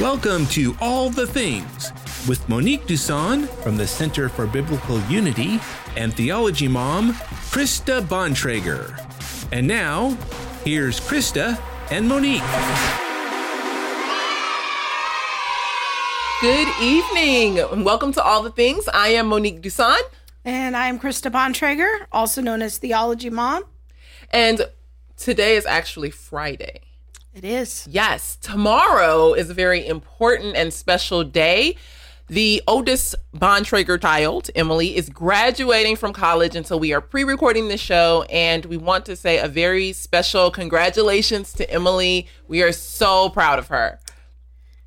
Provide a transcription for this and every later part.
Welcome to All the Things with Monique Dusan from the Center for Biblical Unity and Theology Mom, Krista Bontrager. And now, here's Krista and Monique. Good evening and welcome to All the Things. I am Monique Dusan. And I am Krista Bontrager, also known as Theology Mom. And today is actually Friday. It is. Yes. Tomorrow is a very important and special day. The oldest Bontrager child, Emily, is graduating from college, and so we are pre-recording the show, and we want to say a very special congratulations to Emily. We are so proud of her.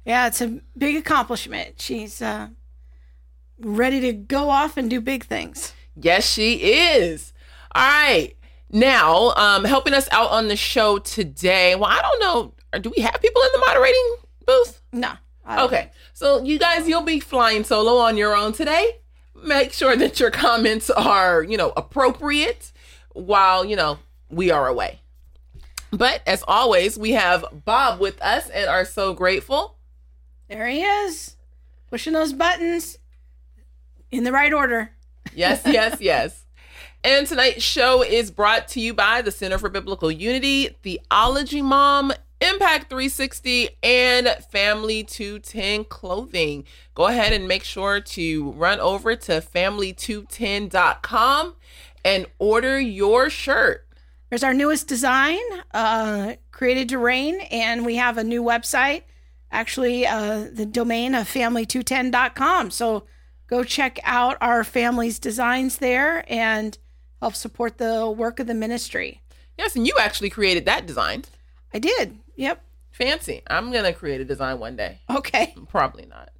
Yeah, it's a big accomplishment. She's ready to go off and do big things. Yes, she is. All right. Now, helping us out on the show today. Well, I don't know. Do we have people in the moderating booth? No. Okay. So you guys, you'll be flying solo on your own today. Make sure that your comments are, appropriate while, we are away. But as always, we have Bob with us and are so grateful. There he is, pushing those buttons in the right order. Yes, yes, yes. And tonight's show is brought to you by the Center for Biblical Unity, Theology Mom, Impact 360, and Family 210 Clothing. Go ahead and make sure to run over to family210.com and order your shirt. There's our newest design, Created to Reign, and we have a new website, actually the domain of family210.com. So go check out our family's designs there and help support the work of the ministry. Yes, and you actually created that design. I did. Yep. Fancy. I'm going to create a design one day. Okay. Probably not.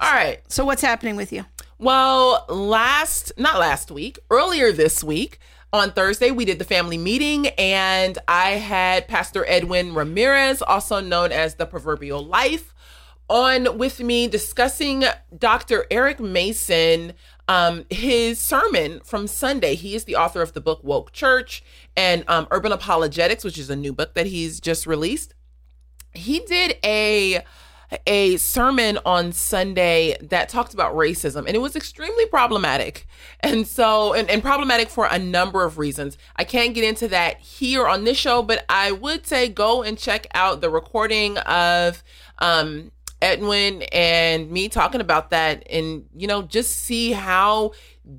All right. So what's happening with you? Well, earlier this week on Thursday, we did the family meeting, and I had Pastor Edwin Ramirez, also known as the Proverbial Life, on with me discussing Dr. Eric Mason, his sermon from Sunday. He is the author of the book Woke Church and Urban Apologetics, which is a new book that he's just released. He did a sermon on Sunday that talked about racism, and it was extremely problematic. And so, and problematic for a number of reasons. I can't get into that here on this show, but I would say go and check out the recording of Edwin and me talking about that, and just see how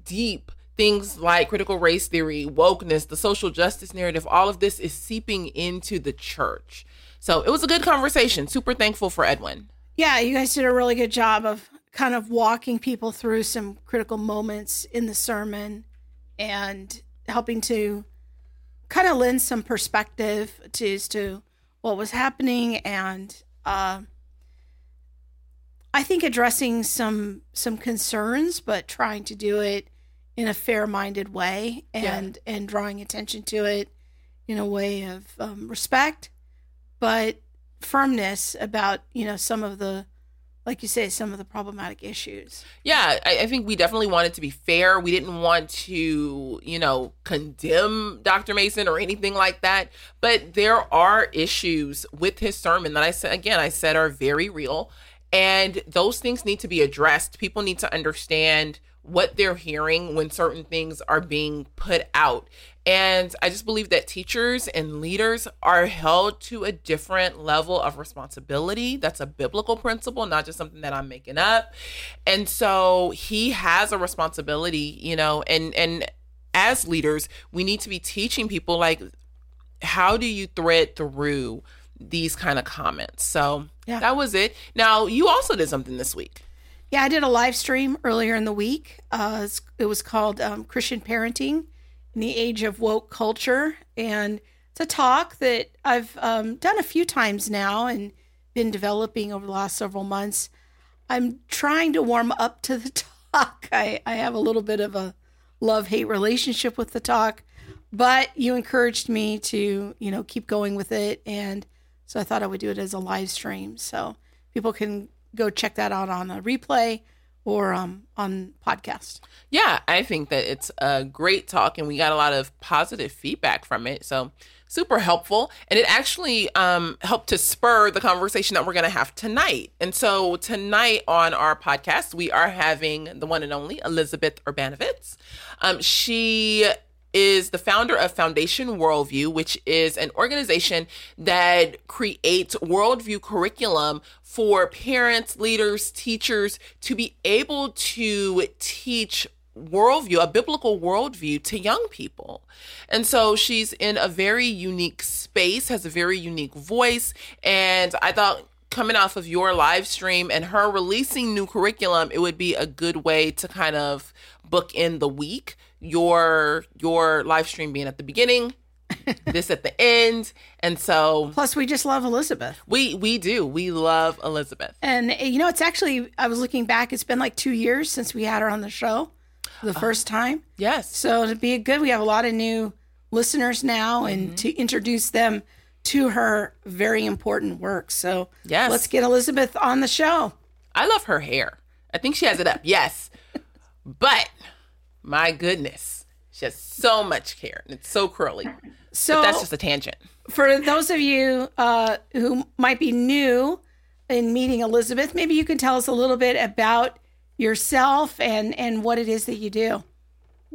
deep things like critical race theory, wokeness, the social justice narrative, all of this is seeping into the church. So it was a good conversation. Super thankful for Edwin. Yeah, you guys did a really good job of kind of walking people through some critical moments in the sermon and helping to kind of lend some perspective to what was happening, and I think addressing some concerns, but trying to do it in a fair-minded way and drawing attention to it in a way of respect, but firmness about, some of the, like you say, some of the problematic issues. Yeah, I think we definitely wanted to be fair. We didn't want to, condemn Dr. Mason or anything like that. But there are issues with his sermon that I said are very real. And those things need to be addressed. People need to understand what they're hearing when certain things are being put out. And I just believe that teachers and leaders are held to a different level of responsibility. That's a biblical principle, not just something that I'm making up. And so he has a responsibility, and as leaders, we need to be teaching people, like, how do you thread through these kind of comments? So yeah, that was it. Now, you also did something this week. Yeah, I did a live stream earlier in the week. It was called Christian Parenting in the Age of Woke Culture. And it's a talk that I've done a few times now and been developing over the last several months. I'm trying to warm up to the talk. I have a little bit of a love-hate relationship with the talk, but you encouraged me to, keep going with it, and so I thought I would do it as a live stream. So people can go check that out on a replay or on podcast. Yeah, I think that it's a great talk, and we got a lot of positive feedback from it. So super helpful. And it actually helped to spur the conversation that we're going to have tonight. And so tonight on our podcast, we are having the one and only Elizabeth Urbanowitz. She is the founder of Foundation Worldview, which is an organization that creates worldview curriculum for parents, leaders, teachers to be able to teach worldview, a biblical worldview to young people. And so she's in a very unique space, has a very unique voice. And I thought coming off of your live stream and her releasing new curriculum, it would be a good way to kind of bookend the week. Your live stream being at the beginning, this at the end. And so plus we just love Elizabeth. We do. We love Elizabeth. And you know, it's actually, I was looking back, it's been like 2 years since we had her on the show the first time. Yes. So it'd be good. We have a lot of new listeners now, and to introduce them to her very important work. So yes, let's get Elizabeth on the show. I love her hair. I think she has it up. Yes. But my goodness, she has so much hair, and it's so curly. So but that's just a tangent. For those of you who might be new in meeting Elizabeth, maybe you can tell us a little bit about yourself and what it is that you do.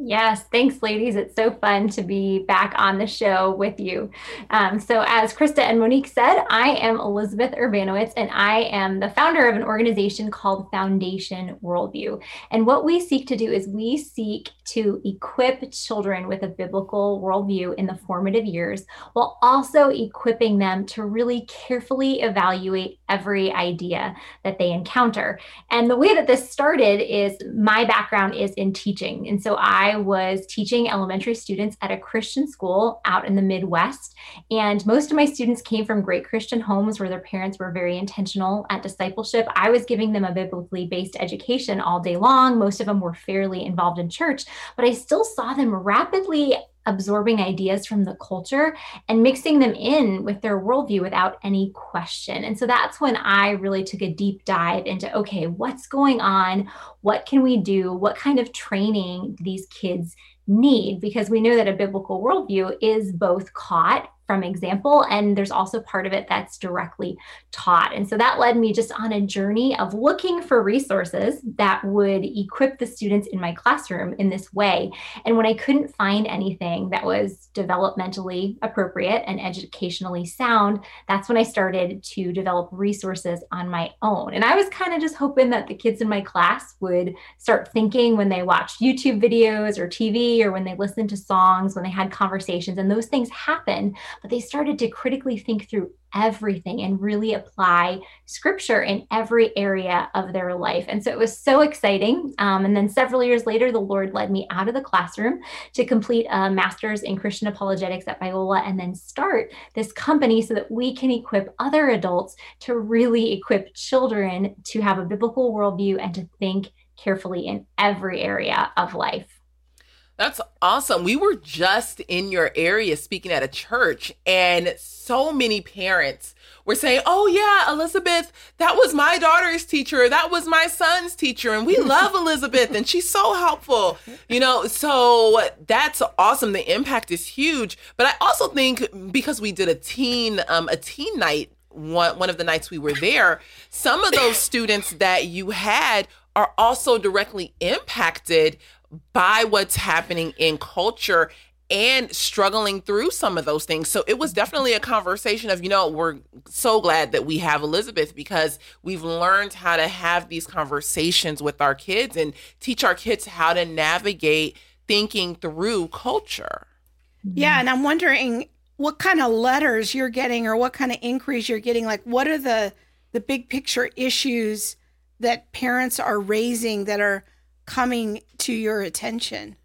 Yes, thanks, ladies. It's so fun to be back on the show with you. So as Krista and Monique said, I am Elizabeth Urbanowitz, and I am the founder of an organization called Foundation Worldview. And what we seek to do is we seek to equip children with a biblical worldview in the formative years, while also equipping them to really carefully evaluate every idea that they encounter. And the way that this started is my background is in teaching. And so I was teaching elementary students at a Christian school out in the Midwest. And most of my students came from great Christian homes where their parents were very intentional at discipleship. I was giving them a biblically based education all day long. Most of them were fairly involved in church, but I still saw them rapidly absorbing ideas from the culture and mixing them in with their worldview without any question. And so that's when I really took a deep dive into, okay, what's going on? What can we do? What kind of training do these kids need? Because we know that a biblical worldview is both caught from example, and there's also part of it that's directly taught. And so that led me just on a journey of looking for resources that would equip the students in my classroom in this way. And when I couldn't find anything that was developmentally appropriate and educationally sound, that's when I started to develop resources on my own. And I was kind of just hoping that the kids in my class would start thinking when they watched YouTube videos or TV, or when they listened to songs, when they had conversations, and those things happen. But they started to critically think through everything and really apply scripture in every area of their life. And so it was so exciting. And then several years later, the Lord led me out of the classroom to complete a master's in Christian apologetics at Biola, and then start this company so that we can equip other adults to really equip children to have a biblical worldview and to think carefully in every area of life. That's awesome. We were just in your area speaking at a church, and so many parents were saying, oh yeah, Elizabeth, that was my daughter's teacher. That was my son's teacher. And we love Elizabeth, and she's so helpful, you know? So that's awesome. The impact is huge. But I also think because we did a teen night, one of the nights we were there, some of those students that you had are also directly impacted by what's happening in culture and struggling through some of those things. So it was definitely a conversation of, you know, we're so glad that we have Elizabeth, because we've learned how to have these conversations with our kids and teach our kids how to navigate thinking through culture. Yeah. And I'm wondering what kind of letters you're getting, or what kind of inquiries you're getting. Like, what are the big picture issues that parents are raising that are coming to your attention?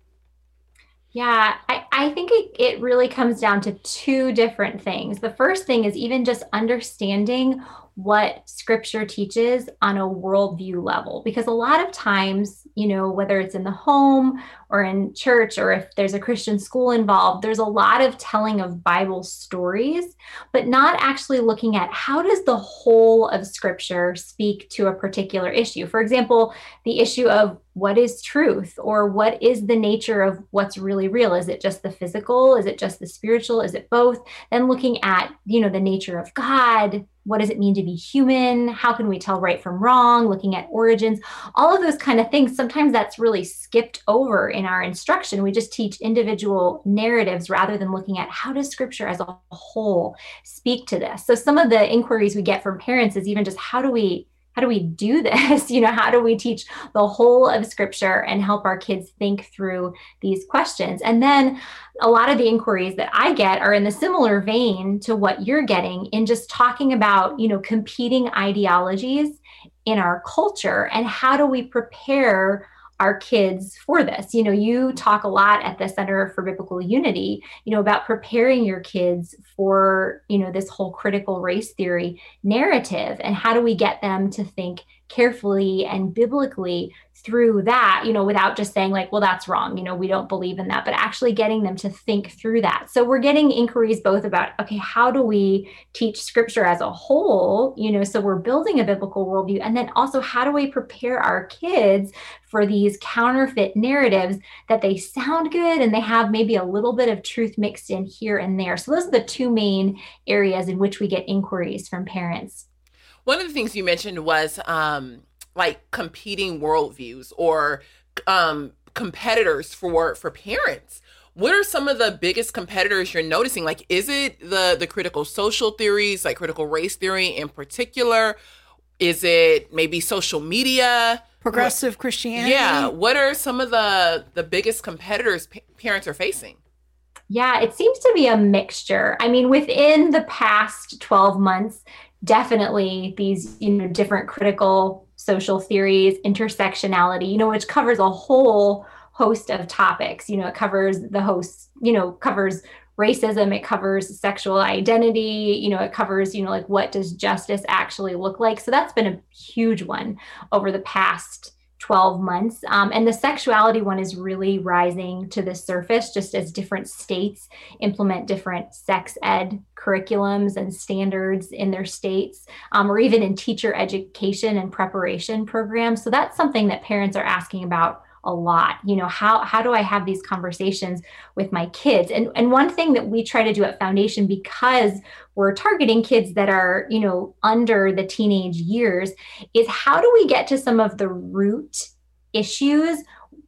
Yeah, I think it really comes down to two different things. The first thing is even just understanding what scripture teaches on a worldview level, because a lot of times, you know, whether it's in the home or in church, or if there's a Christian school involved, there's a lot of telling of Bible stories, but not actually looking at how does the whole of Scripture speak to a particular issue. For example, the issue of what is truth, or what is the nature of what's really real? Is it just the physical? Is it just the spiritual? Is it both? Then looking at, you know, the nature of God. What does it mean to be human? How can we tell right from wrong? Looking at origins, all of those kind of things. Sometimes that's really skipped over in our instruction. We just teach individual narratives rather than looking at how does Scripture as a whole speak to this? So some of the inquiries we get from parents is even just how do we do this? You know, how do we teach the whole of Scripture and help our kids think through these questions? And then a lot of the inquiries that I get are in the similar vein to what you're getting, in just talking about, you know, competing ideologies in our culture and how do we prepare our kids for this. You know, you talk a lot at the Center for Biblical Unity, you know, about preparing your kids for, you know, this whole critical race theory narrative, and how do we get them to think carefully and biblically through that, you know, without just saying like, well, that's wrong, you know, we don't believe in that, but actually getting them to think through that. So we're getting inquiries both about, okay, how do we teach Scripture as a whole, you know, so we're building a biblical worldview, and then also how do we prepare our kids for these counterfeit narratives that they sound good and they have maybe a little bit of truth mixed in here and there. So those are the two main areas in which we get inquiries from parents. One of the things you mentioned was like competing worldviews or competitors for parents. What are some of the biggest competitors you're noticing? Like, is it the critical social theories, like critical race theory in particular? Is it maybe social media? Progressive Christianity? Yeah. What are some of the biggest competitors parents are facing? Yeah, it seems to be a mixture. I mean, within the past 12 months, definitely these, you know, different critical social theories, intersectionality, you know, which covers a whole host of topics. You know, it covers the host, you know, covers racism, it covers sexual identity, you know, it covers, you know, like what does justice actually look like? So that's been a huge one over the past 12 months. And the sexuality one is really rising to the surface, just as different states implement different sex ed curriculums and standards in their states, or even in teacher education and preparation programs. So that's something that parents are asking about a lot. You know, how do I have these conversations with my kids? And one thing that we try to do at Foundation, because we're targeting kids that are, you know, under the teenage years, is how do we get to some of the root issues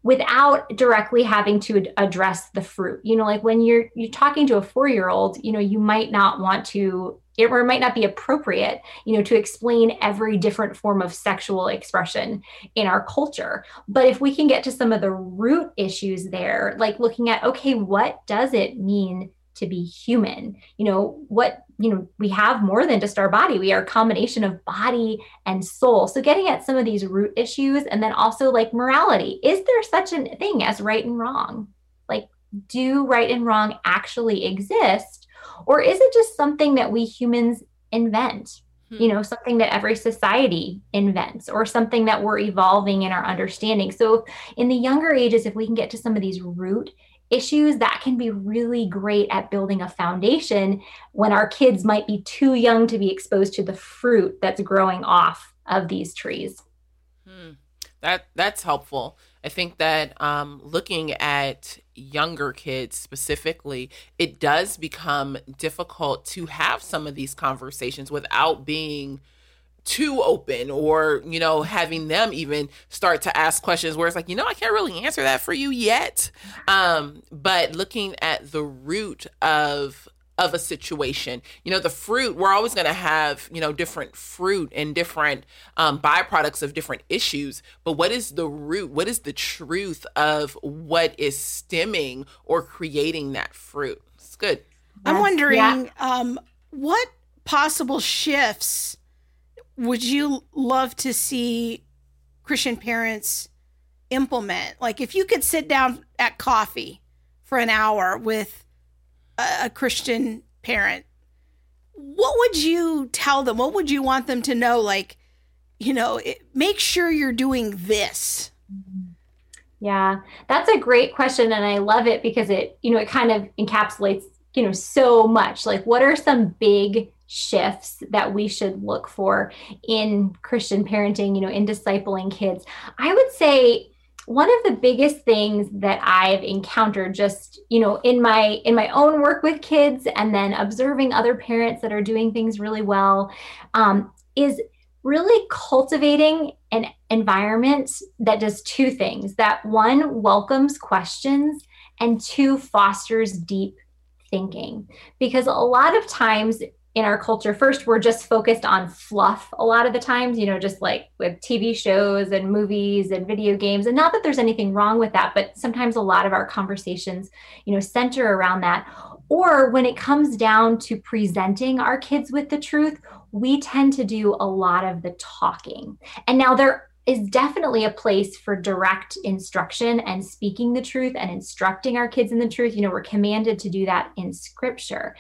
without directly having to address the fruit? You know, like when you're talking to a 4-year-old, you know, you might not want to, or it might not be appropriate, you know, to explain every different form of sexual expression in our culture. But if we can get to some of the root issues there, like looking at, okay, what does it mean to be human? You know, what, you know, we have more than just our body. We are a combination of body and soul. So getting at some of these root issues, and then also like morality. Is there such a thing as right and wrong? Like, do right and wrong actually exist? Or is it just something that we humans invent, you know, something that every society invents, or something that we're evolving in our understanding? So in the younger ages, if we can get to some of these root issues, that can be really great at building a foundation when our kids might be too young to be exposed to the fruit that's growing off of these trees. That's helpful. I think that looking at younger kids specifically, it does become difficult to have some of these conversations without being too open, or, you know, having them even start to ask questions where it's like, you know, I can't really answer that for you yet. But looking at the root of a situation, you know, the fruit, we're always going to have, you know, different fruit and different byproducts of different issues. But what is the root? What is the truth of what is stemming or creating that fruit? It's good. I'm wondering what possible shifts would you love to see Christian parents implement? Like, if you could sit down at coffee for an hour with a Christian parent, what would you tell them? What would you want them to know? Like, you know, make sure you're doing this. Yeah, that's a great question. And I love it because it, you know, it kind of encapsulates, you know, so much. Like, what are some big shifts that we should look for in Christian parenting, you know, in discipling kids? I would say one of the biggest things that I've encountered just, you know, in my own work with kids and then observing other parents that are doing things really well, is really cultivating an environment that does two things, that one, welcomes questions, and two, fosters deep thinking. Because a lot of times in our culture, first, we're just focused on fluff a lot of the times, you know, just like with TV shows and movies and video games. And not that there's anything wrong with that, but sometimes a lot of our conversations, you know, center around that. Or when it comes down to presenting our kids with the truth, we tend to do a lot of the talking. And now there is definitely a place for direct instruction and speaking the truth and instructing our kids in the truth. You know, we're commanded to do that in Scripture.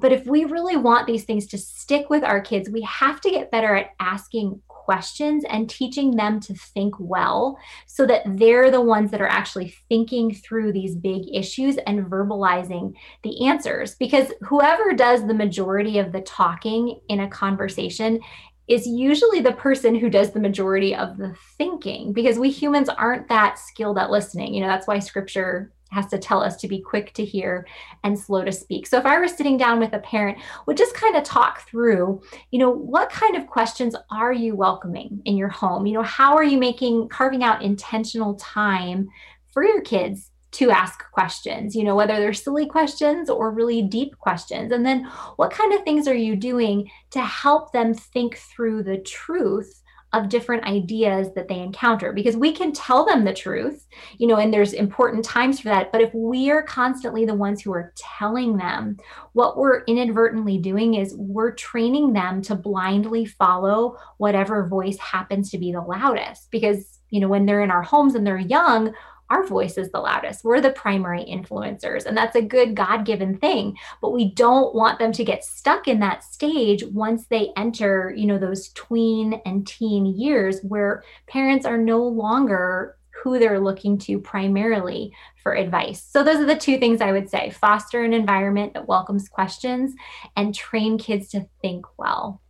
But if we really want these things to stick with our kids, we have to get better at asking questions and teaching them to think well so that they're the ones that are actually thinking through these big issues and verbalizing the answers. Because whoever does the majority of the talking in a conversation is usually the person who does the majority of the thinking, because we humans aren't that skilled at listening. You know, that's why Scripture has to tell us to be quick to hear and slow to speak. So if I were sitting down with a parent, we'd just kind of talk through, you know, what kind of questions are you welcoming in your home? You know, how are you carving out intentional time for your kids to ask questions, you know, whether they're silly questions or really deep questions? And then what kind of things are you doing to help them think through the truth of different ideas that they encounter? Because we can tell them the truth, you know, and there's important times for that. But if we are constantly the ones who are telling them, what we're inadvertently doing is we're training them to blindly follow whatever voice happens to be the loudest. Because, you know, when they're in our homes and they're young, our voice is the loudest. We're the primary influencers, and that's a good God-given thing, but we don't want them to get stuck in that stage once they enter, you know, those tween and teen years where parents are no longer who they're looking to primarily for advice. So those are the two things I would say: foster an environment that welcomes questions and train kids to think well.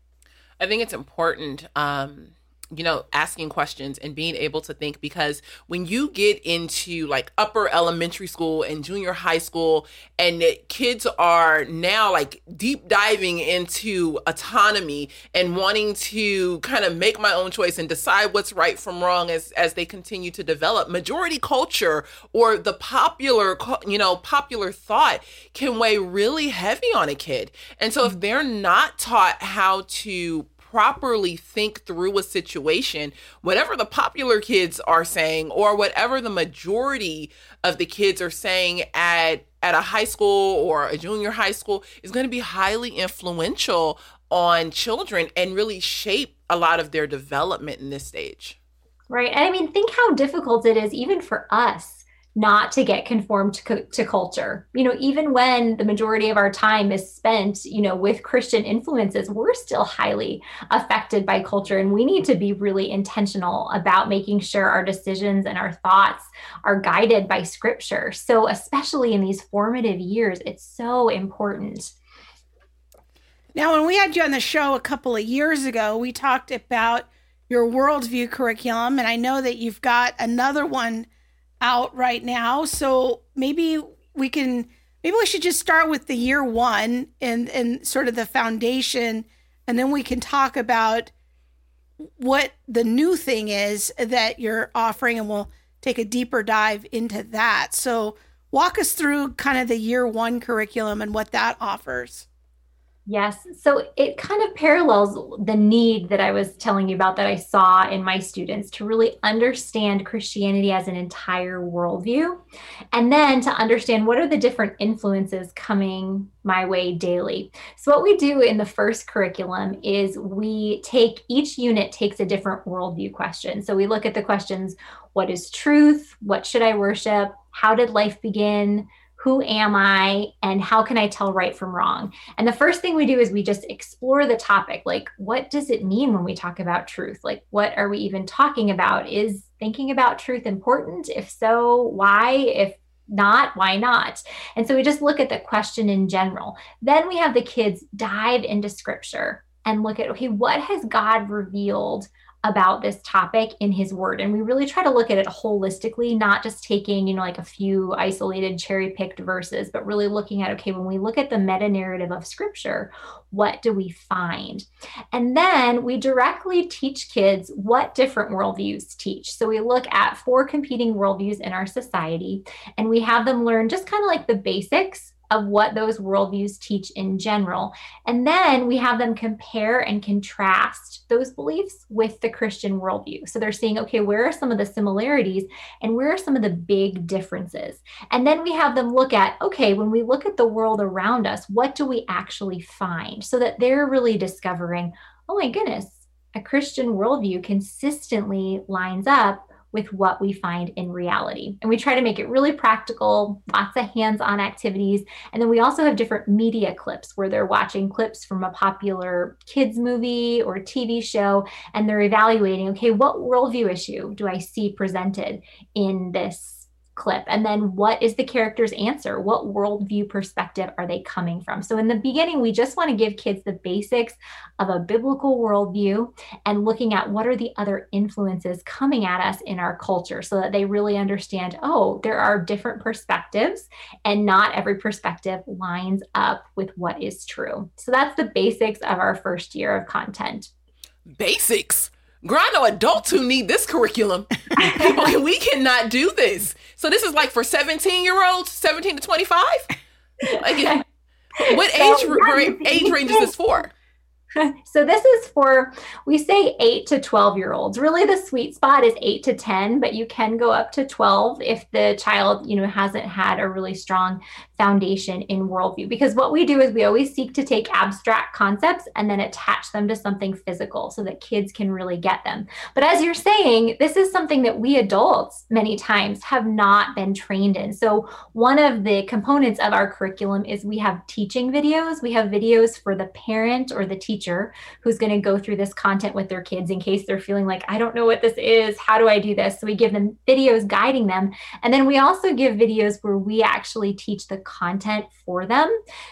I think it's important, you know, asking questions and being able to think, because when you get into like upper elementary school and junior high school, and kids are now like deep diving into autonomy and wanting to kind of make my own choice and decide what's right from wrong as they continue to develop, majority culture or the popular, you know, popular thought can weigh really heavy on a kid. And so if they're not taught how to properly think through a situation, whatever the popular kids are saying or whatever the majority of the kids are saying at a high school or a junior high school is going to be highly influential on children and really shape a lot of their development in this stage. Right. And I mean, think how difficult it is even for us not to get conformed to culture. You know, even when the majority of our time is spent, you know, with Christian influences, we're still highly affected by culture. And we need to be really intentional about making sure our decisions and our thoughts are guided by Scripture. So especially in these formative years, it's so important. Now, when we had you on the show a couple of years ago, we talked about your worldview curriculum. And I know that you've got another one out right now. So maybe we should just start with the year one and sort of the foundation, and then we can talk about what the new thing is that you're offering, and we'll take a deeper dive into that. So walk us through kind of the year one curriculum and what that offers. Yes. So it kind of parallels the need that I was telling you about that I saw in my students to really understand Christianity as an entire worldview, and then to understand what are the different influences coming my way daily. So what we do in the first curriculum is each unit takes a different worldview question. So we look at the questions: what is truth? What should I worship? How did life begin? Who am I? And how can I tell right from wrong? And the first thing we do is we just explore the topic. Like, what does it mean when we talk about truth? Like, what are we even talking about? Is thinking about truth important? If so, why? If not, why not? And so we just look at the question in general. Then we have the kids dive into scripture and look at, okay, what has God revealed about this topic in his word? And we really try to look at it holistically, not just taking, like a few isolated cherry picked verses, but really looking at, okay, when we look at the meta narrative of scripture, what do we find? And then we directly teach kids what different worldviews teach. So we look at 4 competing worldviews in our society, and we have them learn just kind of like the basics of what those worldviews teach in general. And then we have them compare and contrast those beliefs with the Christian worldview. So they're seeing, okay, where are some of the similarities and where are some of the big differences? And then we have them look at, okay, when we look at the world around us, what do we actually find? So that they're really discovering, oh my goodness, a Christian worldview consistently lines up with what we find in reality. And we try to make it really practical, lots of hands-on activities. And then we also have different media clips where they're watching clips from a popular kids movie or TV show, and they're evaluating, okay, what worldview issue do I see presented in this clip? And then what is the character's answer? What worldview perspective are they coming from? So in the beginning, we just want to give kids the basics of a biblical worldview and looking at what are the other influences coming at us in our culture so that they really understand, oh, there are different perspectives and not every perspective lines up with what is true. So that's the basics of our first year of content. Basics? Girl, I know adults who need this curriculum. People, we cannot do this. So this is like for 17-year-olds, 17 to 25? Like, what age range is this for? So this is for, we say 8 to 12-year-olds. Really the sweet spot is 8 to 10, but you can go up to 12 if the child, hasn't had a really strong foundation in worldview. Because what we do is we always seek to take abstract concepts and then attach them to something physical so that kids can really get them. But as you're saying, this is something that we adults many times have not been trained in. So one of the components of our curriculum is we have teaching videos. We have videos for the parent or the teacher who's going to go through this content with their kids in case they're feeling like, I don't know what this is. How do I do this? So we give them videos guiding them. And then we also give videos where we actually teach the content for them.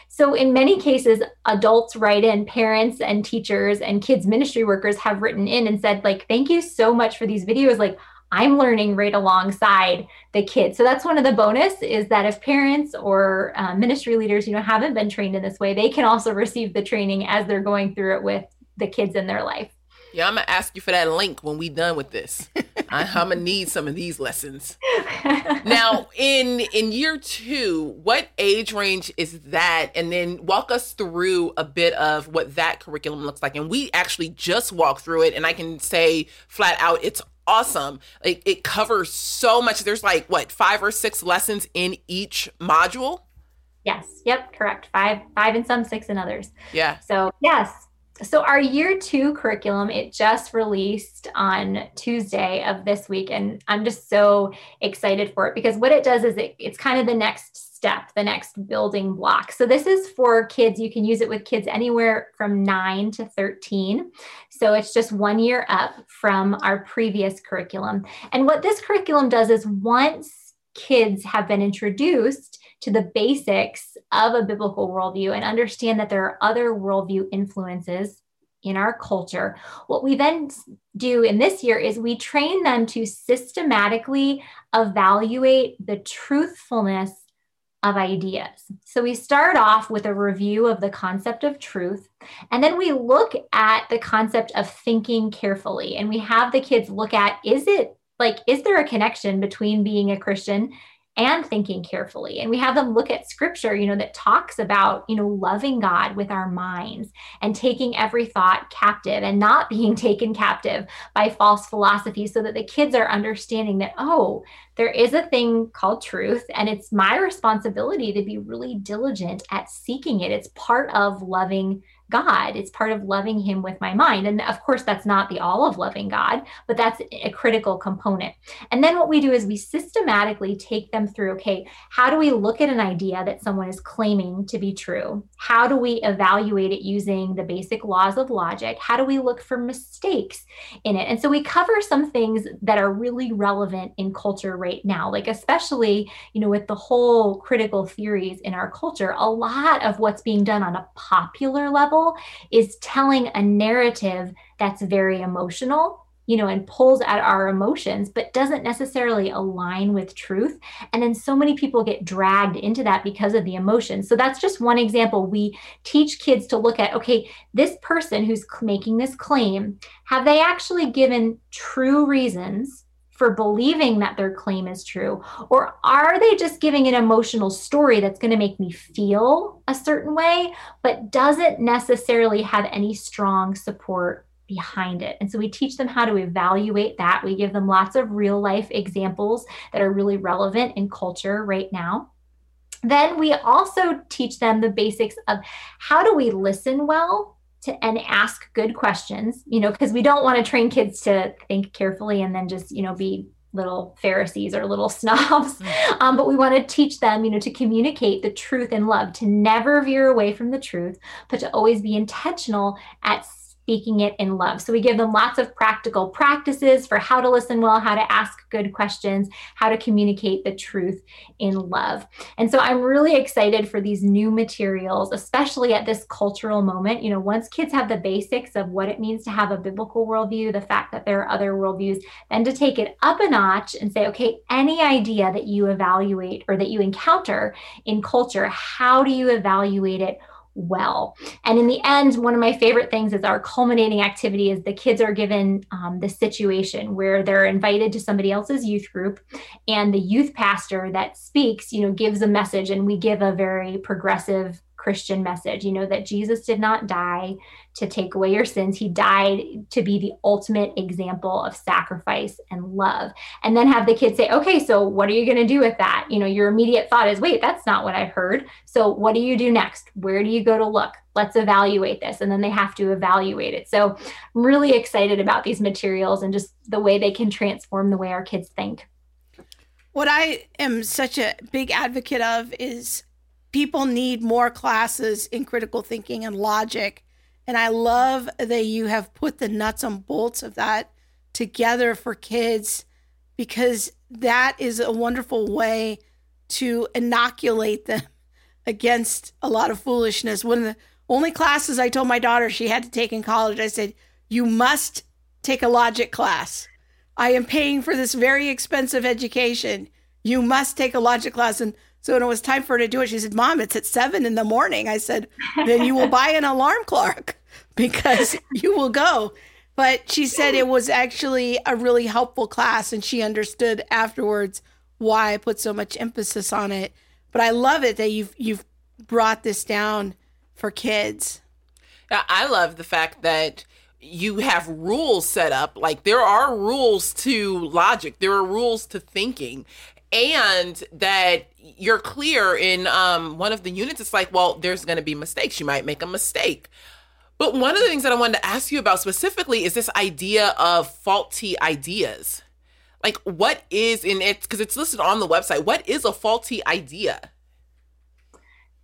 So in many cases, adults write in, parents and teachers and kids ministry workers have written in and said, like, thank you so much for these videos. Like, I'm learning right alongside the kids. So that's one of the bonus is that if parents or ministry leaders, haven't been trained in this way, they can also receive the training as they're going through it with the kids in their life. Yeah, I'm going to ask you for that link when we're done with this. I'm going to need some of these lessons. Now, in year 2, what age range is that? And then walk us through a bit of what that curriculum looks like. And we actually just walked through it, and I can say flat out, it's awesome. It covers so much. There's 5 or 6 lessons in each module? Yes. Yep. Correct. 5 and some, 6 in others. Yeah. So yes. So our year 2 curriculum, it just released on Tuesday of this week. And I'm just so excited for it because what it does is it's kind of the next step, the next building block. So this is for kids. You can use it with kids anywhere from 9 to 13. So it's just 1 year up from our previous curriculum. And what this curriculum does is once kids have been introduced to the basics of a biblical worldview and understand that there are other worldview influences in our culture, what we then do in this year is we train them to systematically evaluate the truthfulness of ideas. So we start off with a review of the concept of truth, and then we look at the concept of thinking carefully. And we have the kids look at, is there a connection between being a Christian and thinking carefully? And we have them look at scripture, that talks about, loving God with our minds and taking every thought captive and not being taken captive by false philosophy so that the kids are understanding that, oh, there is a thing called truth and it's my responsibility to be really diligent at seeking it. It's part of loving God. It's part of loving him with my mind. And of course, that's not the all of loving God, but that's a critical component. And then what we do is we systematically take them through, okay, how do we look at an idea that someone is claiming to be true? How do we evaluate it using the basic laws of logic? How do we look for mistakes in it? And so we cover some things that are really relevant in culture right now, like especially, you know, with the whole critical theories in our culture, a lot of what's being done on a popular level is telling a narrative that's very emotional, you know, and pulls at our emotions, but doesn't necessarily align with truth. And then so many people get dragged into that because of the emotions. So that's just one example. We teach kids to look at, okay, this person who's making this claim, have they actually given true reasons for believing that their claim is true? Or are they just giving an emotional story that's going to make me feel a certain way, but doesn't necessarily have any strong support behind it? And so we teach them how to evaluate that. We give them lots of real life examples that are really relevant in culture right now. Then we also teach them the basics of how do we listen well and ask good questions, you know, because we don't want to train kids to think carefully and then just, you know, be little Pharisees or little snobs. But we want to teach them, you know, to communicate the truth in love, to never veer away from the truth, but to always be intentional at speaking it in love. So we give them lots of practical practices for how to listen well, how to ask good questions, how to communicate the truth in love. And so I'm really excited for these new materials, especially at this cultural moment. You know, once kids have the basics of what it means to have a biblical worldview, the fact that there are other worldviews, then to take it up a notch and say, okay, any idea that you evaluate or that you encounter in culture, how do you evaluate it well? And in the end, one of my favorite things is our culminating activity is the kids are given the situation where they're invited to somebody else's youth group, and the youth pastor that speaks, you know, gives a message, and we give a very progressive Christian message, you know, that Jesus did not die to take away your sins. He died to be the ultimate example of sacrifice and love. And then have the kids say, okay, so what are you going to do with that? You know, your immediate thought is, wait, that's not what I heard. So what do you do next? Where do you go to look? Let's evaluate this. And then they have to evaluate it. So I'm really excited about these materials and just the way they can transform the way our kids think. What I am such a big advocate of is people need more classes in critical thinking and logic. And I love that you have put the nuts and bolts of that together for kids, because that is a wonderful way to inoculate them against a lot of foolishness. One of the only classes I told my daughter she had to take in college, I said, you must take a logic class. I am paying for this very expensive education. You must take a logic class. And so when it was time for her to do it, she said, Mom, it's at 7 a.m. I said, then you will buy an alarm clock because you will go. But she said it was actually a really helpful class, and she understood afterwards why I put so much emphasis on it. But I love it that you've brought this down for kids. I love the fact that you have rules set up. Like, there are rules to logic. There are rules to thinking. And that you're clear in one of the units. It's like, well, there's going to be mistakes. You might make a mistake. But one of the things that I wanted to ask you about specifically is this idea of faulty ideas. Like, what is in it? Because it's listed on the website. What is a faulty idea?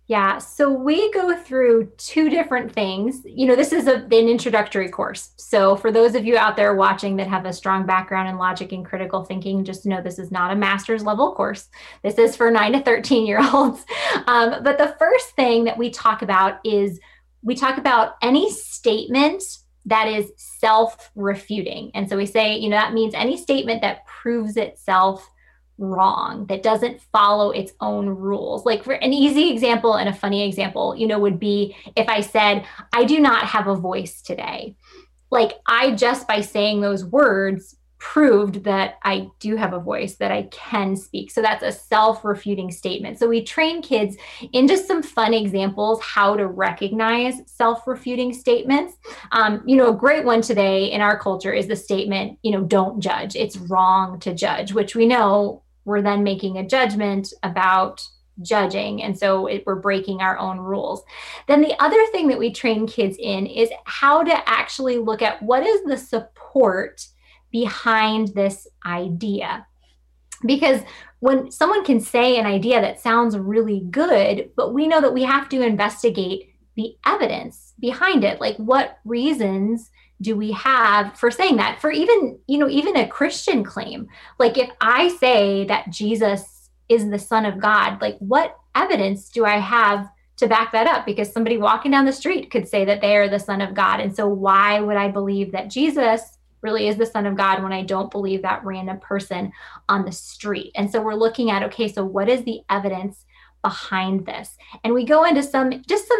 Yeah, so we go through two different things. You know, this is an introductory course. So for those of you out there watching that have a strong background in logic and critical thinking, just know this is not a master's level course. This is for 9 to 13-year-olds. But the first thing that we talk about is we talk about any statement that is self-refuting. And so we say, you know, that means any statement that proves itself wrong, that doesn't follow its own rules. Like, for an easy example and a funny example, you know, would be if I said, I do not have a voice today. Like, I just by saying those words proved that I do have a voice, that I can speak. So that's a self-refuting statement. So we train kids in just some fun examples how to recognize self-refuting statements. You know, a great one today in our culture is the statement, you know, don't judge. It's wrong to judge, which we know we're then making a judgment about judging. And so we're breaking our own rules. Then the other thing that we train kids in is how to actually look at what is the support behind this idea. Because when someone can say an idea that sounds really good, but we know that we have to investigate the evidence behind it. Like, what reasons do we have for saying that? For even, you know, even a Christian claim. Like, if I say that Jesus is the Son of God, like, what evidence do I have to back that up? Because somebody walking down the street could say that they are the Son of God. And so why would I believe that Jesus really is the Son of God when I don't believe that random person on the street? And so we're looking at, okay, so what is the evidence behind this? And we go into some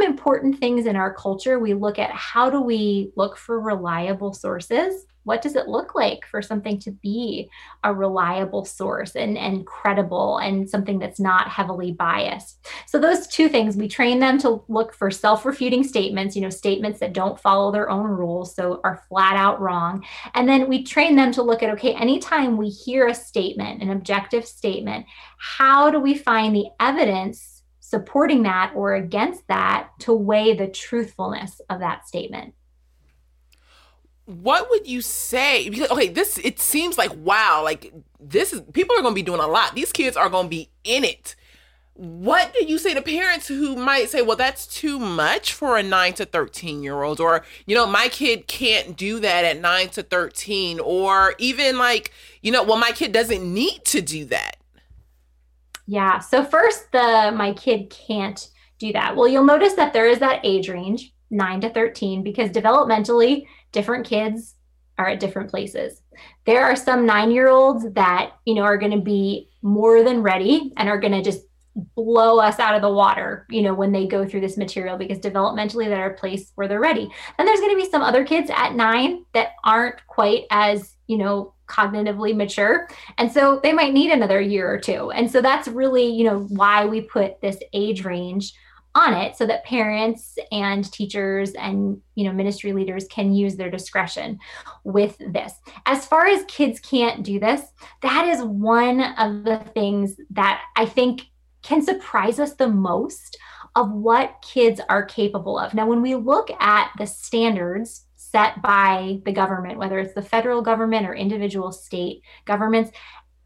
important things in our culture. We look at, how do we look for reliable sources? What does it look like for something to be a reliable source and credible and something that's not heavily biased? So those two things, we train them to look for self-refuting statements, you know, statements that don't follow their own rules, so are flat out wrong. And then we train them to look at, okay, anytime we hear a statement, an objective statement, how do we find the evidence supporting that or against that to weigh the truthfulness of that statement? What would you say? Because, okay, it seems like, wow, like this is, people are going to be doing a lot. These kids are going to be in it. What do you say to parents who might say, well, that's too much for a 9 to 13-year-old, or, you know, my kid can't do that at 9 to 13, or even like, you know, well, my kid doesn't need to do that. Yeah. So first, my kid can't do that. Well, you'll notice that there is that age range, 9 to 13, because developmentally, different kids are at different places. There are some 9-year-olds that, you know, are going to be more than ready and are going to just blow us out of the water, you know, when they go through this material, because developmentally they're a place where they're ready. And there's going to be some other kids at 9 that aren't quite as, you know, cognitively mature. And so they might need another year or two. And so that's really, you know, why we put this age range on it, so that parents and teachers and, you know, ministry leaders can use their discretion with this. As far as kids can't do this, that is one of the things that I think can surprise us the most of what kids are capable of. Now, when we look at the standards set by the government, whether it's the federal government or individual state governments,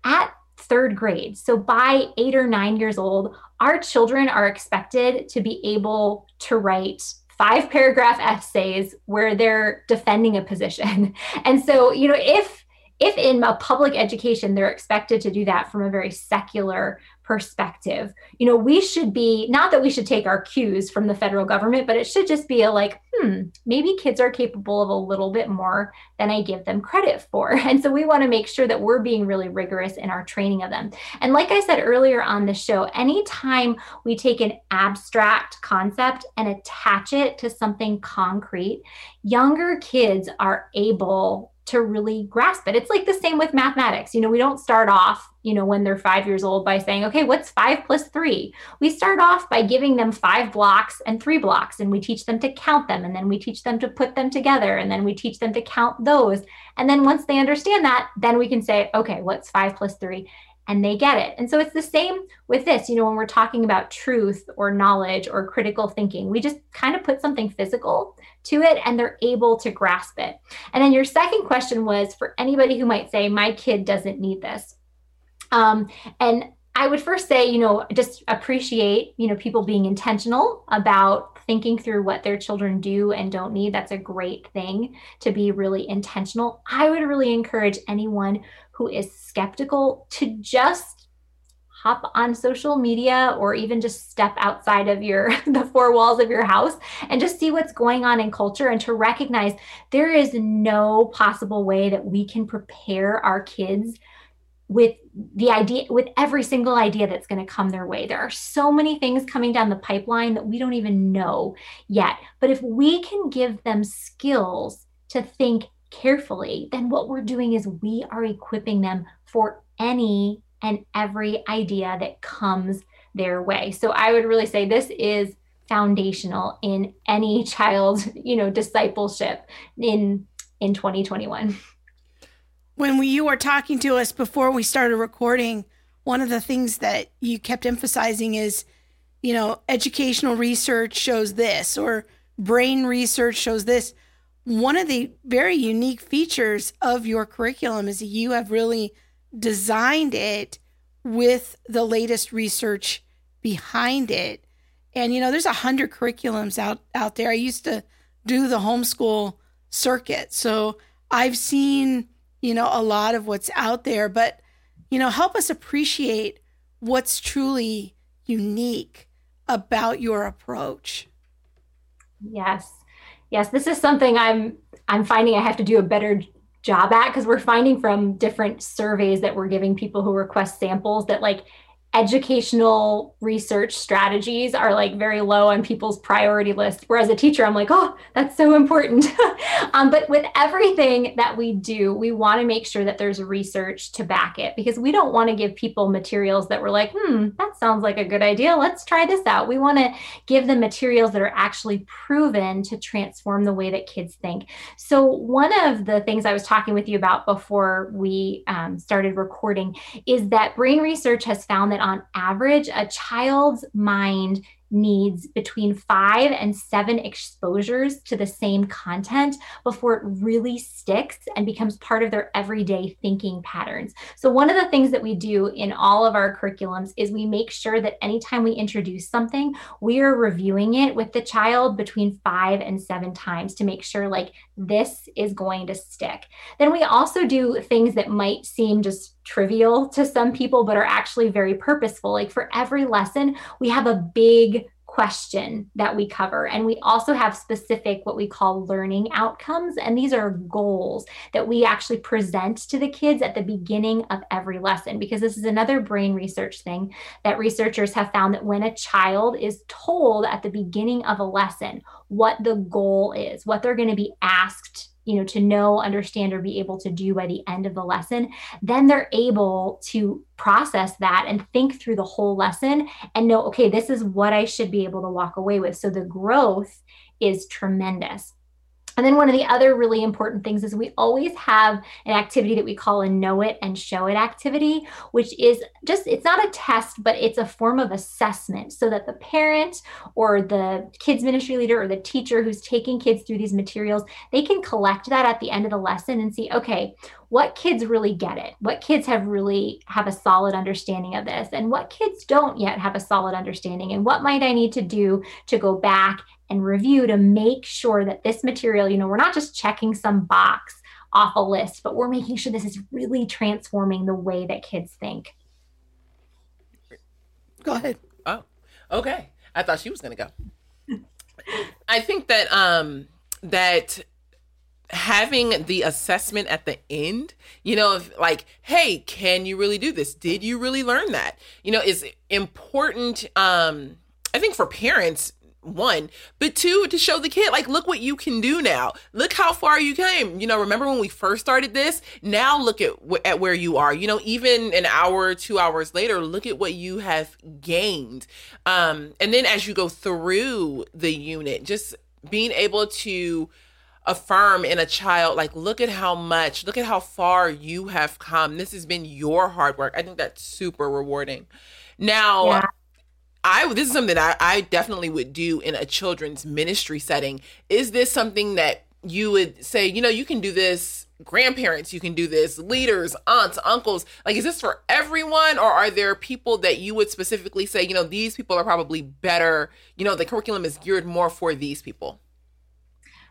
at third grade, so by 8 or 9 years old, our children are expected to be able to write 5-paragraph essays where they're defending a position. And so, you know, if in a public education, they're expected to do that from a very secular perspective, you know, we should be, not that we should take our cues from the federal government, but it should just be a like, maybe kids are capable of a little bit more than I give them credit for. And so we want to make sure that we're being really rigorous in our training of them. And like I said earlier on the show, anytime we take an abstract concept and attach it to something concrete, younger kids are able to really grasp it. It's like the same with mathematics. You know, we don't start off, you know, when they're 5 years old by saying, okay, what's 5 plus 3? We start off by giving them 5 blocks and 3 blocks, and we teach them to count them. And then we teach them to put them together. And then we teach them to count those. And then once they understand that, then we can say, okay, what's 5 plus 3? And they get it. And so it's the same with this, you know, when we're talking about truth or knowledge or critical thinking, we just kind of put something physical to it and they're able to grasp it. And then your second question was for anybody who might say, my kid doesn't need this. And I would first say, you know, just appreciate, you know, people being intentional about thinking through what their children do and don't need. That's a great thing, to be really intentional. I would really encourage anyone who is skeptical to just hop on social media or even just step outside of the 4 walls of your house and just see what's going on in culture, and to recognize there is no possible way that we can prepare our kids with every single idea that's going to come their way. There are so many things coming down the pipeline that we don't even know yet. But if we can give them skills to think carefully, then what we're doing is we are equipping them for any and every idea that comes their way. So I would really say this is foundational in any child's, you know, discipleship in 2021. When you were talking to us before we started recording, one of the things that you kept emphasizing is, you know, educational research shows this, or brain research shows this. One of the very unique features of your curriculum is that you have really designed it with the latest research behind it. And, you know, there's 100 curriculums out there. I used to do the homeschool circuit, so I've seen, you know, a lot of what's out there. But, you know, help us appreciate what's truly unique about your approach. Yes, this is something I'm finding I have to do a better job at, because we're finding from different surveys that we're giving people who request samples that, like, educational research strategies are, like, very low on people's priority list. Whereas a teacher, I'm like, oh, that's so important. But with everything that we do, we want to make sure that there's research to back it, because we don't want to give people materials that we're like, that sounds like a good idea. Let's try this out. We want to give them materials that are actually proven to transform the way that kids think. So one of the things I was talking with you about before we started recording is that brain research has found that on average, a child's mind needs between 5 and 7 exposures to the same content before it really sticks and becomes part of their everyday thinking patterns. So one of the things that we do in all of our curriculums is we make sure that anytime we introduce something, we are reviewing it with the child between 5 and 7 times to make sure, like, this is going to stick. Then we also do things that might seem just trivial to some people, but are actually very purposeful. Like, for every lesson, we have a big question that we cover. And we also have specific, what we call learning outcomes. And these are goals that we actually present to the kids at the beginning of every lesson, because this is another brain research thing that researchers have found, that when a child is told at the beginning of a lesson what the goal is, what they're going to be asked, you know, to know, understand, or be able to do by the end of the lesson, then they're able to process that and think through the whole lesson and know, okay, this is what I should be able to walk away with. So the growth is tremendous. And then one of the other really important things is we always have an activity that we call a know it and show it activity, which is just, it's not a test, but it's a form of assessment, so that the parent or the kids ministry leader or the teacher who's taking kids through these materials, they can collect that at the end of the lesson and see, okay, what kids really get it, what kids have really have a solid understanding of this, and what kids don't yet have a solid understanding, and what might I need to do to go back and review to make sure that this material, you know, we're not just checking some box off a list, but we're making sure this is really transforming the way that kids think. Go ahead. Oh, okay. I thought she was going to go. I think that that having the assessment at the end, you know, of like, hey, can you really do this? Did you really learn that? You know, is important, I think, for parents, 1, but 2, to show the kid, like, look what you can do now. Look how far you came. You know, remember when we first started this? Now look at where you are. You know, even an hour, 2 hours later, look at what you have gained. And then as you go through the unit, just being able to affirm in a child, like, look at how much, look at how far you have come. This has been your hard work. I think that's super rewarding. Now, yeah. This is something that I definitely would do in a children's ministry setting. Is this something that you would say, you know, you can do this, grandparents, you can do this, leaders, aunts, uncles, like, is this for everyone? Or are there people that you would specifically say, you know, these people are probably better, you know, the curriculum is geared more for these people?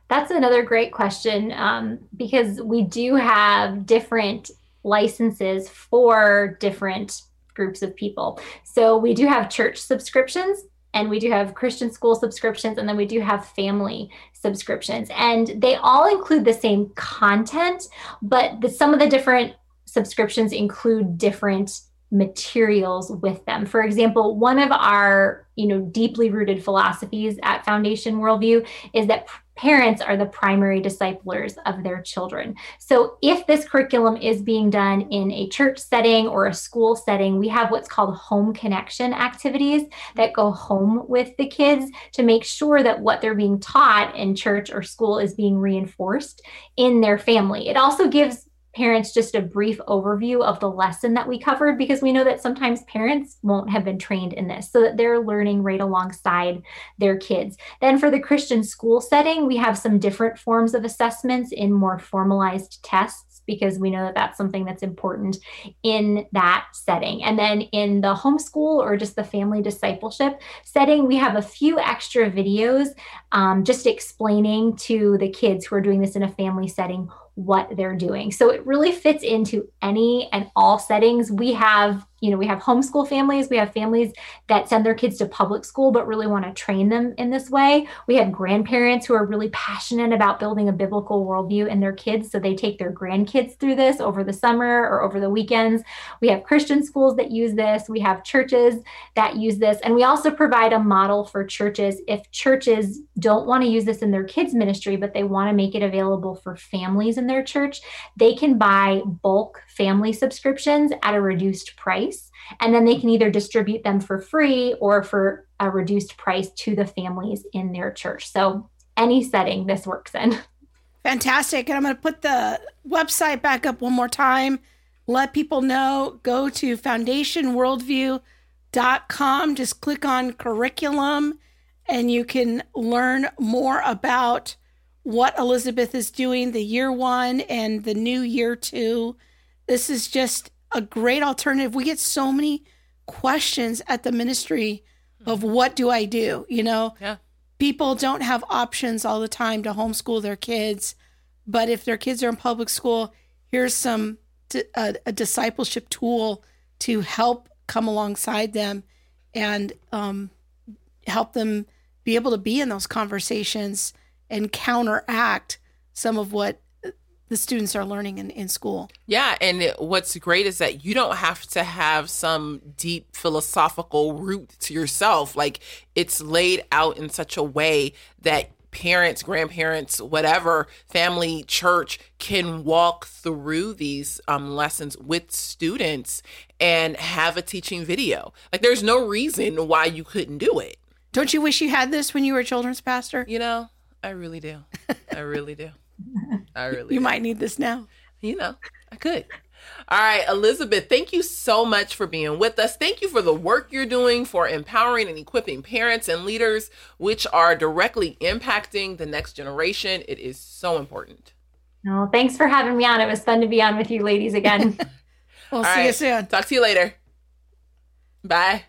That's another great question, because we do have different licenses for different groups of people. So we do have church subscriptions, and we do have Christian school subscriptions, and then we do have family subscriptions. And they all include the same content, but some of the different subscriptions include different materials with them. For example, one of our, you know, deeply rooted philosophies at Foundation Worldview is that parents are the primary disciplers of their children. So if this curriculum is being done in a church setting or a school setting, we have what's called home connection activities that go home with the kids to make sure that what they're being taught in church or school is being reinforced in their family. It also gives parents just a brief overview of the lesson that we covered, because we know that sometimes parents won't have been trained in this, so that they're learning right alongside their kids. Then for the Christian school setting, we have some different forms of assessments in more formalized tests, because we know that that's something that's important in that setting. And then in the homeschool or just the family discipleship setting, we have a few extra videos just explaining to the kids who are doing this in a family setting what they're doing. So it really fits into any and all settings. We have, we have homeschool families, we have families that send their kids to public school, but really want to train them in this way. We have grandparents who are really passionate about building a biblical worldview in their kids, so they take their grandkids through this over the summer or over the weekends. We have Christian schools that use this. We have churches that use this. And we also provide a model for churches if churches don't want to use this in their kids' ministry, but they want to make it available for families in their church. They can buy bulk family subscriptions at a reduced price, and then they can either distribute them for free or for a reduced price to the families in their church. So any setting this works in. Fantastic. And I'm going to put the website back up one more time. Let people know, go to foundationworldview.com. Just click on curriculum and you can learn more about what Elizabeth is doing, the year 1 and the new year 2. This is just a great alternative. We get so many questions at the ministry of what do I do? People don't have options all the time to homeschool their kids, but if their kids are in public school, here's some a discipleship tool to help come alongside them and help them be able to be in those conversations and counteract some of what the students are learning in school. Yeah. And what's great is that you don't have to have some deep philosophical root to yourself. Like, it's laid out in such a way that parents, grandparents, whatever, family, church can walk through these lessons with students and have a teaching video. Like, there's no reason why you couldn't do it. Don't you wish you had this when you were a children's pastor? I really do. I really do. You might need this now. I could. All right, Elizabeth, thank you so much for being with us. Thank you for the work you're doing for empowering and equipping parents and leaders, which are directly impacting the next generation. It is so important. No, thanks for having me on. It was fun to be on with you ladies again. We'll see you soon. Talk to you later. Bye.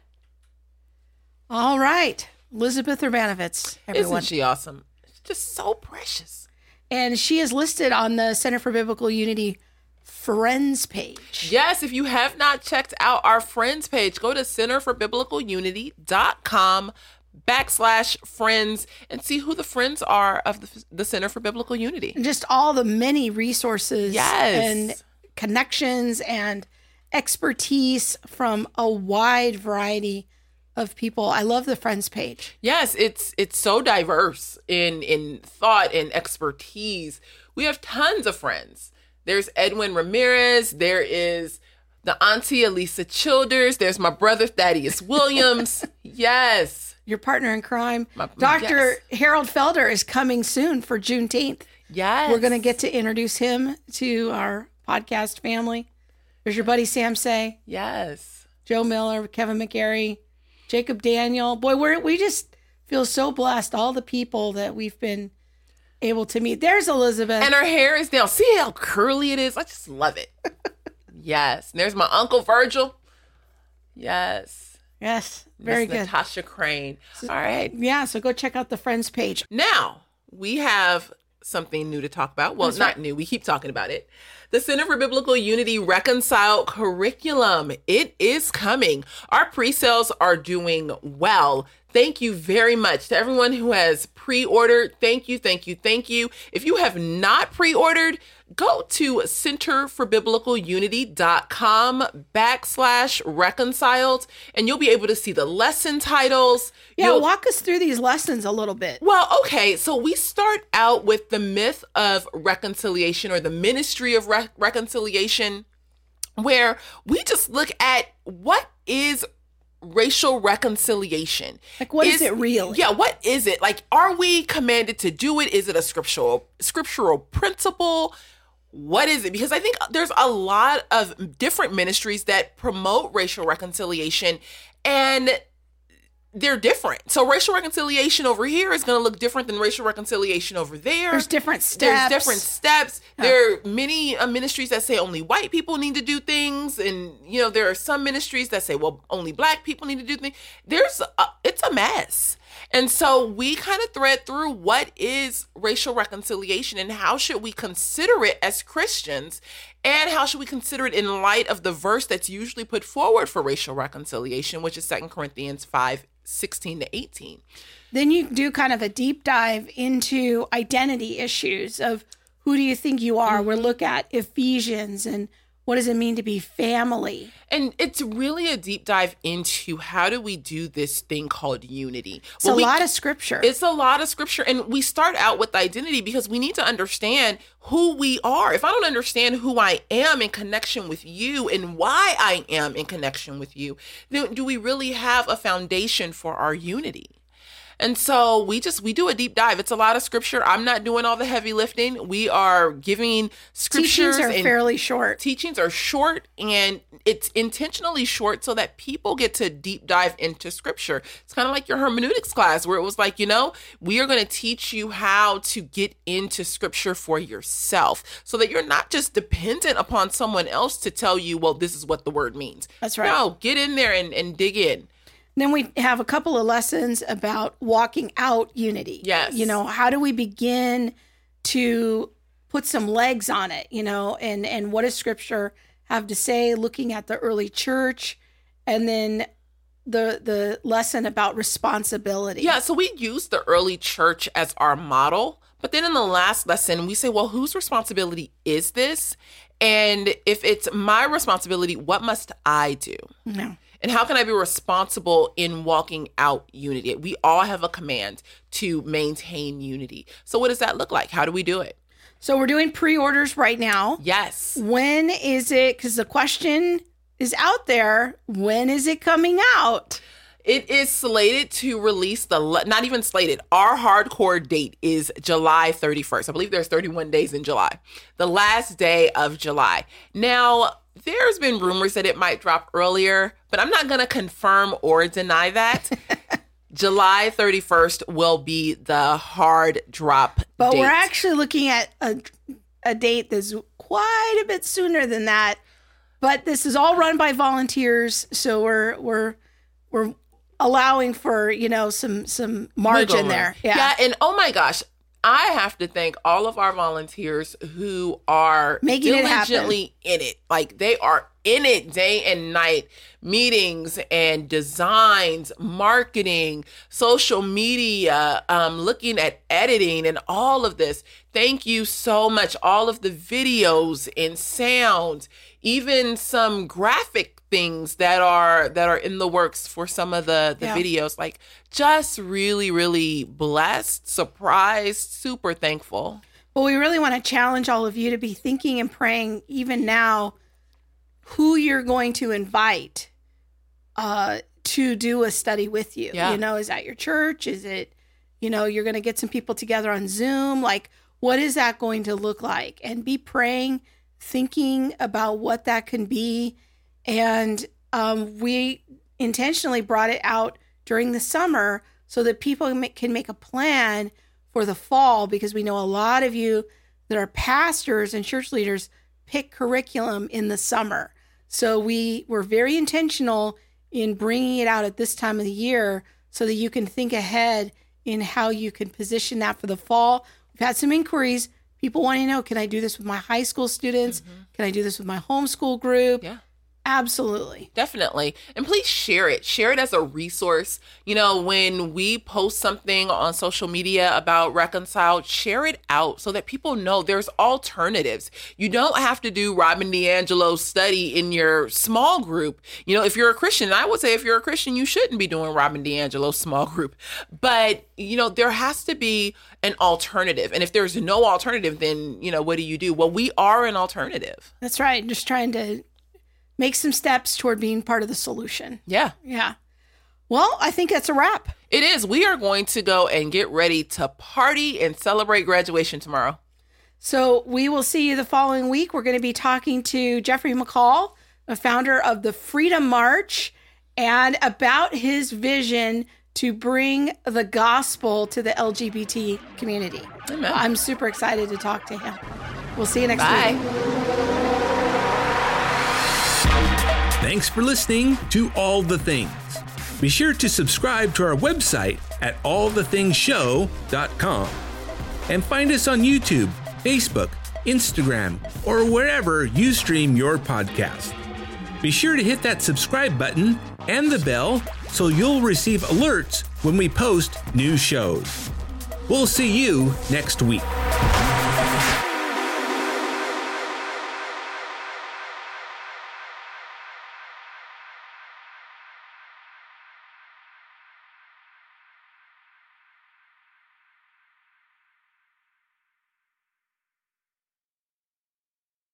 All right. Elizabeth Urbanowitz, everyone. Isn't she awesome? She's just so precious. And she is listed on the Center for Biblical Unity Friends page. Yes, if you have not checked out our Friends page, go to centerforbiblicalunity.com/friends and see who the friends are of the Center for Biblical Unity. And just all the many resources and connections and expertise from a wide variety of people. I love the Friends page. Yes, it's so diverse in thought and expertise. We have tons of friends. There's Edwin Ramirez. There is the auntie Elisa Childers. There's my brother Thaddeus Williams. Yes. Your partner in crime. Dr. Harold Felder is coming soon for Juneteenth. Yes. We're going to get to introduce him to our podcast family. There's your buddy Sam Say. Yes. Joe Miller, Kevin McGarry. Jacob Daniel. Boy, we just feel so blessed. All the people that we've been able to meet. There's Elizabeth. And her hair is down. See how curly it is? I just love it. Yes. And there's my uncle Virgil. Yes. Yes. Very good. Natasha Crane. All right. Yeah. So go check out the Friends page. Now we have something new to talk about. Well, not new. We keep talking about it. The Center for Biblical Unity Reconciled Curriculum. It is coming. Our pre-sales are doing well. Thank you very much to everyone who has pre-ordered. Thank you, thank you, thank you. If you have not pre-ordered, go to centerforbiblicalunity.com/reconciled and you'll be able to see the lesson titles. Yeah, walk us through these lessons a little bit. Well, okay, so we start out with the myth of reconciliation, or the ministry of reconciliation, where we just look at what is racial reconciliation. Like, what is it really? Yeah, what is it? Like, are we commanded to do it? Is it a scriptural principle? what is it? Because I think there's a lot of different ministries that promote racial reconciliation, and they're different. So racial reconciliation over here is going to look different than racial reconciliation over there. There's different steps. Yeah. There are many ministries that say only white people need to do things. And, you know, there are some ministries that say, well, only black people need to do things. It's a mess. And so we kind of thread through what is racial reconciliation and how should we consider it as Christians, and how should we consider it in light of the verse that's usually put forward for racial reconciliation, which is 2 Corinthians 5:16 to 18. Then you do kind of a deep dive into identity issues of who do you think you are? Mm-hmm. We'll look at Ephesians and what does it mean to be family? And it's really a deep dive into how do we do this thing called unity. It's a lot of scripture. It's a lot of scripture. And we start out with identity because we need to understand who we are. If I don't understand who I am in connection with you and why I am in connection with you, then do we really have a foundation for our unity? And so we do a deep dive. It's a lot of scripture. I'm not doing all the heavy lifting. We are giving scriptures. Teachings are fairly short. Teachings are short, and it's intentionally short so that people get to deep dive into scripture. It's kind of like your hermeneutics class where it was like, you know, we are going to teach you how to get into scripture for yourself so that you're not just dependent upon someone else to tell you, well, this is what the word means. That's right. No, get in there and dig in. Then we have a couple of lessons about walking out unity. Yes. You know, how do we begin to put some legs on it, you know, and what does scripture have to say, looking at the early church, and then the lesson about responsibility. Yeah, so we use the early church as our model, but then in the last lesson, we say, well, whose responsibility is this? And if it's my responsibility, what must I do? No. And how can I be responsible in walking out unity? We all have a command to maintain unity. So what does that look like? How do we do it? So we're doing pre-orders right now. Yes. When is it? Because the question is out there. When is it coming out? It is slated to release not even slated. Our hardcore date is July 31st. I believe there's 31 days in July. The last day of July. Now, there's been rumors that it might drop earlier, but I'm not going to confirm or deny that. July 31st will be the hard drop date. But we're actually looking at a date that's quite a bit sooner than that. But this is all run by volunteers, so we're allowing for, you know, some margin there. Yeah, and oh my gosh, I have to thank all of our volunteers who are diligently in it. Like, they are in it day and night. Meetings and designs, marketing, social media, looking at editing and all of this. Thank you so much. All of the videos and sound, even some graphic things that are in the works for some of the videos. Like, just really, really blessed, surprised, super thankful. Well, we really want to challenge all of you to be thinking and praying even now who you're going to invite to do a study with you. Yeah. You know, is that your church? Is it, you know, you're going to get some people together on Zoom? Like, what is that going to look like? And be praying, thinking about what that can be. And we intentionally brought it out during the summer so that people can make a plan for the fall, because we know a lot of you that are pastors and church leaders pick curriculum in the summer. So we were very intentional in bringing it out at this time of the year so that you can think ahead in how you can position that for the fall. We've had some inquiries. People want to know, can I do this with my high school students? Mm-hmm. Can I do this with my homeschool group? Yeah. Absolutely. Definitely. And please share it. Share it as a resource. You know, when we post something on social media about Reconcile, share it out so that people know there's alternatives. You don't have to do Robin DiAngelo's study in your small group. You know, if you're a Christian, and I would say if you're a Christian, you shouldn't be doing Robin DiAngelo's small group. But, you know, there has to be an alternative. And if there's no alternative, then, you know, what do you do? Well, we are an alternative. That's right. Just trying to make some steps toward being part of the solution. Yeah. Yeah. Well, I think that's a wrap. It is. We are going to go and get ready to party and celebrate graduation tomorrow. So we will see you the following week. We're going to be talking to Jeffrey McCall, the founder of the Freedom March, and about his vision to bring the gospel to the LGBT community. Amen. I'm super excited to talk to him. We'll see you next week. Thanks for listening to All the Things. Be sure to subscribe to our website at allthethingsshow.com and find us on YouTube, Facebook, Instagram, or wherever you stream your podcast. Be sure to hit that subscribe button and the bell so you'll receive alerts when we post new shows. We'll see you next week.